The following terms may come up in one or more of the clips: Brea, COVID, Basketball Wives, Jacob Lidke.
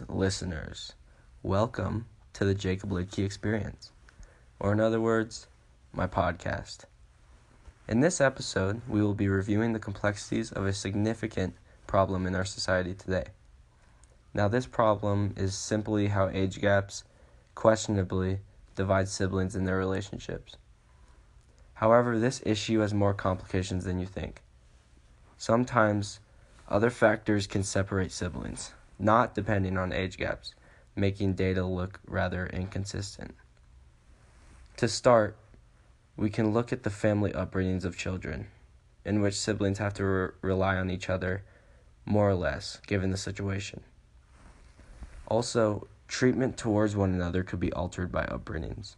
Greetings, listeners. Welcome to the Jacob Lidke Experience, or in other words, my podcast. In this episode, we will be reviewing the complexities of a significant problem in our society today. Now, this problem is simply how age gaps questionably divide siblings in their relationships. However, this issue has more complications than you think. Sometimes, other factors can separate siblings, not depending on age gaps, making data look rather inconsistent. To start, we can look at the family upbringings of children, in which siblings have to rely on each other more or less, given the situation. Also, treatment towards one another could be altered by upbringings.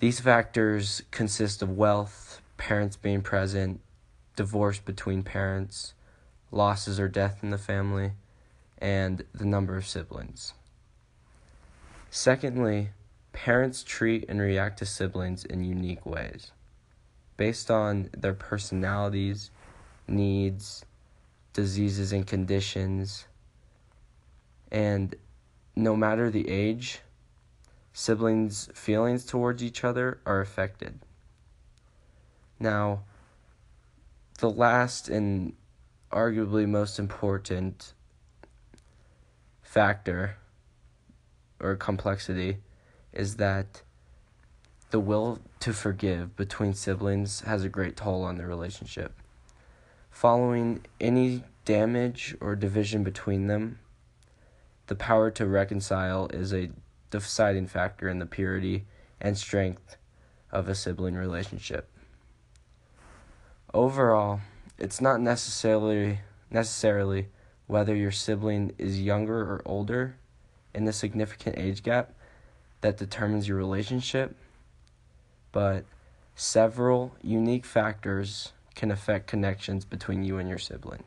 These factors consist of wealth, parents being present, divorce between parents, losses or death in the family, and the number of siblings. Secondly, parents treat and react to siblings in unique ways, based on their personalities, needs, diseases and conditions, and no matter the age, siblings' feelings towards each other are affected. Now, the last and arguably most important factor or complexity is that the will to forgive between siblings has a great toll on the relationship. Following any damage or division between them, the power to reconcile is a deciding factor in the purity and strength of a sibling relationship. Overall, it's not necessarily whether your sibling is younger or older in the significant age gap that determines your relationship, but several unique factors can affect connections between you and your sibling.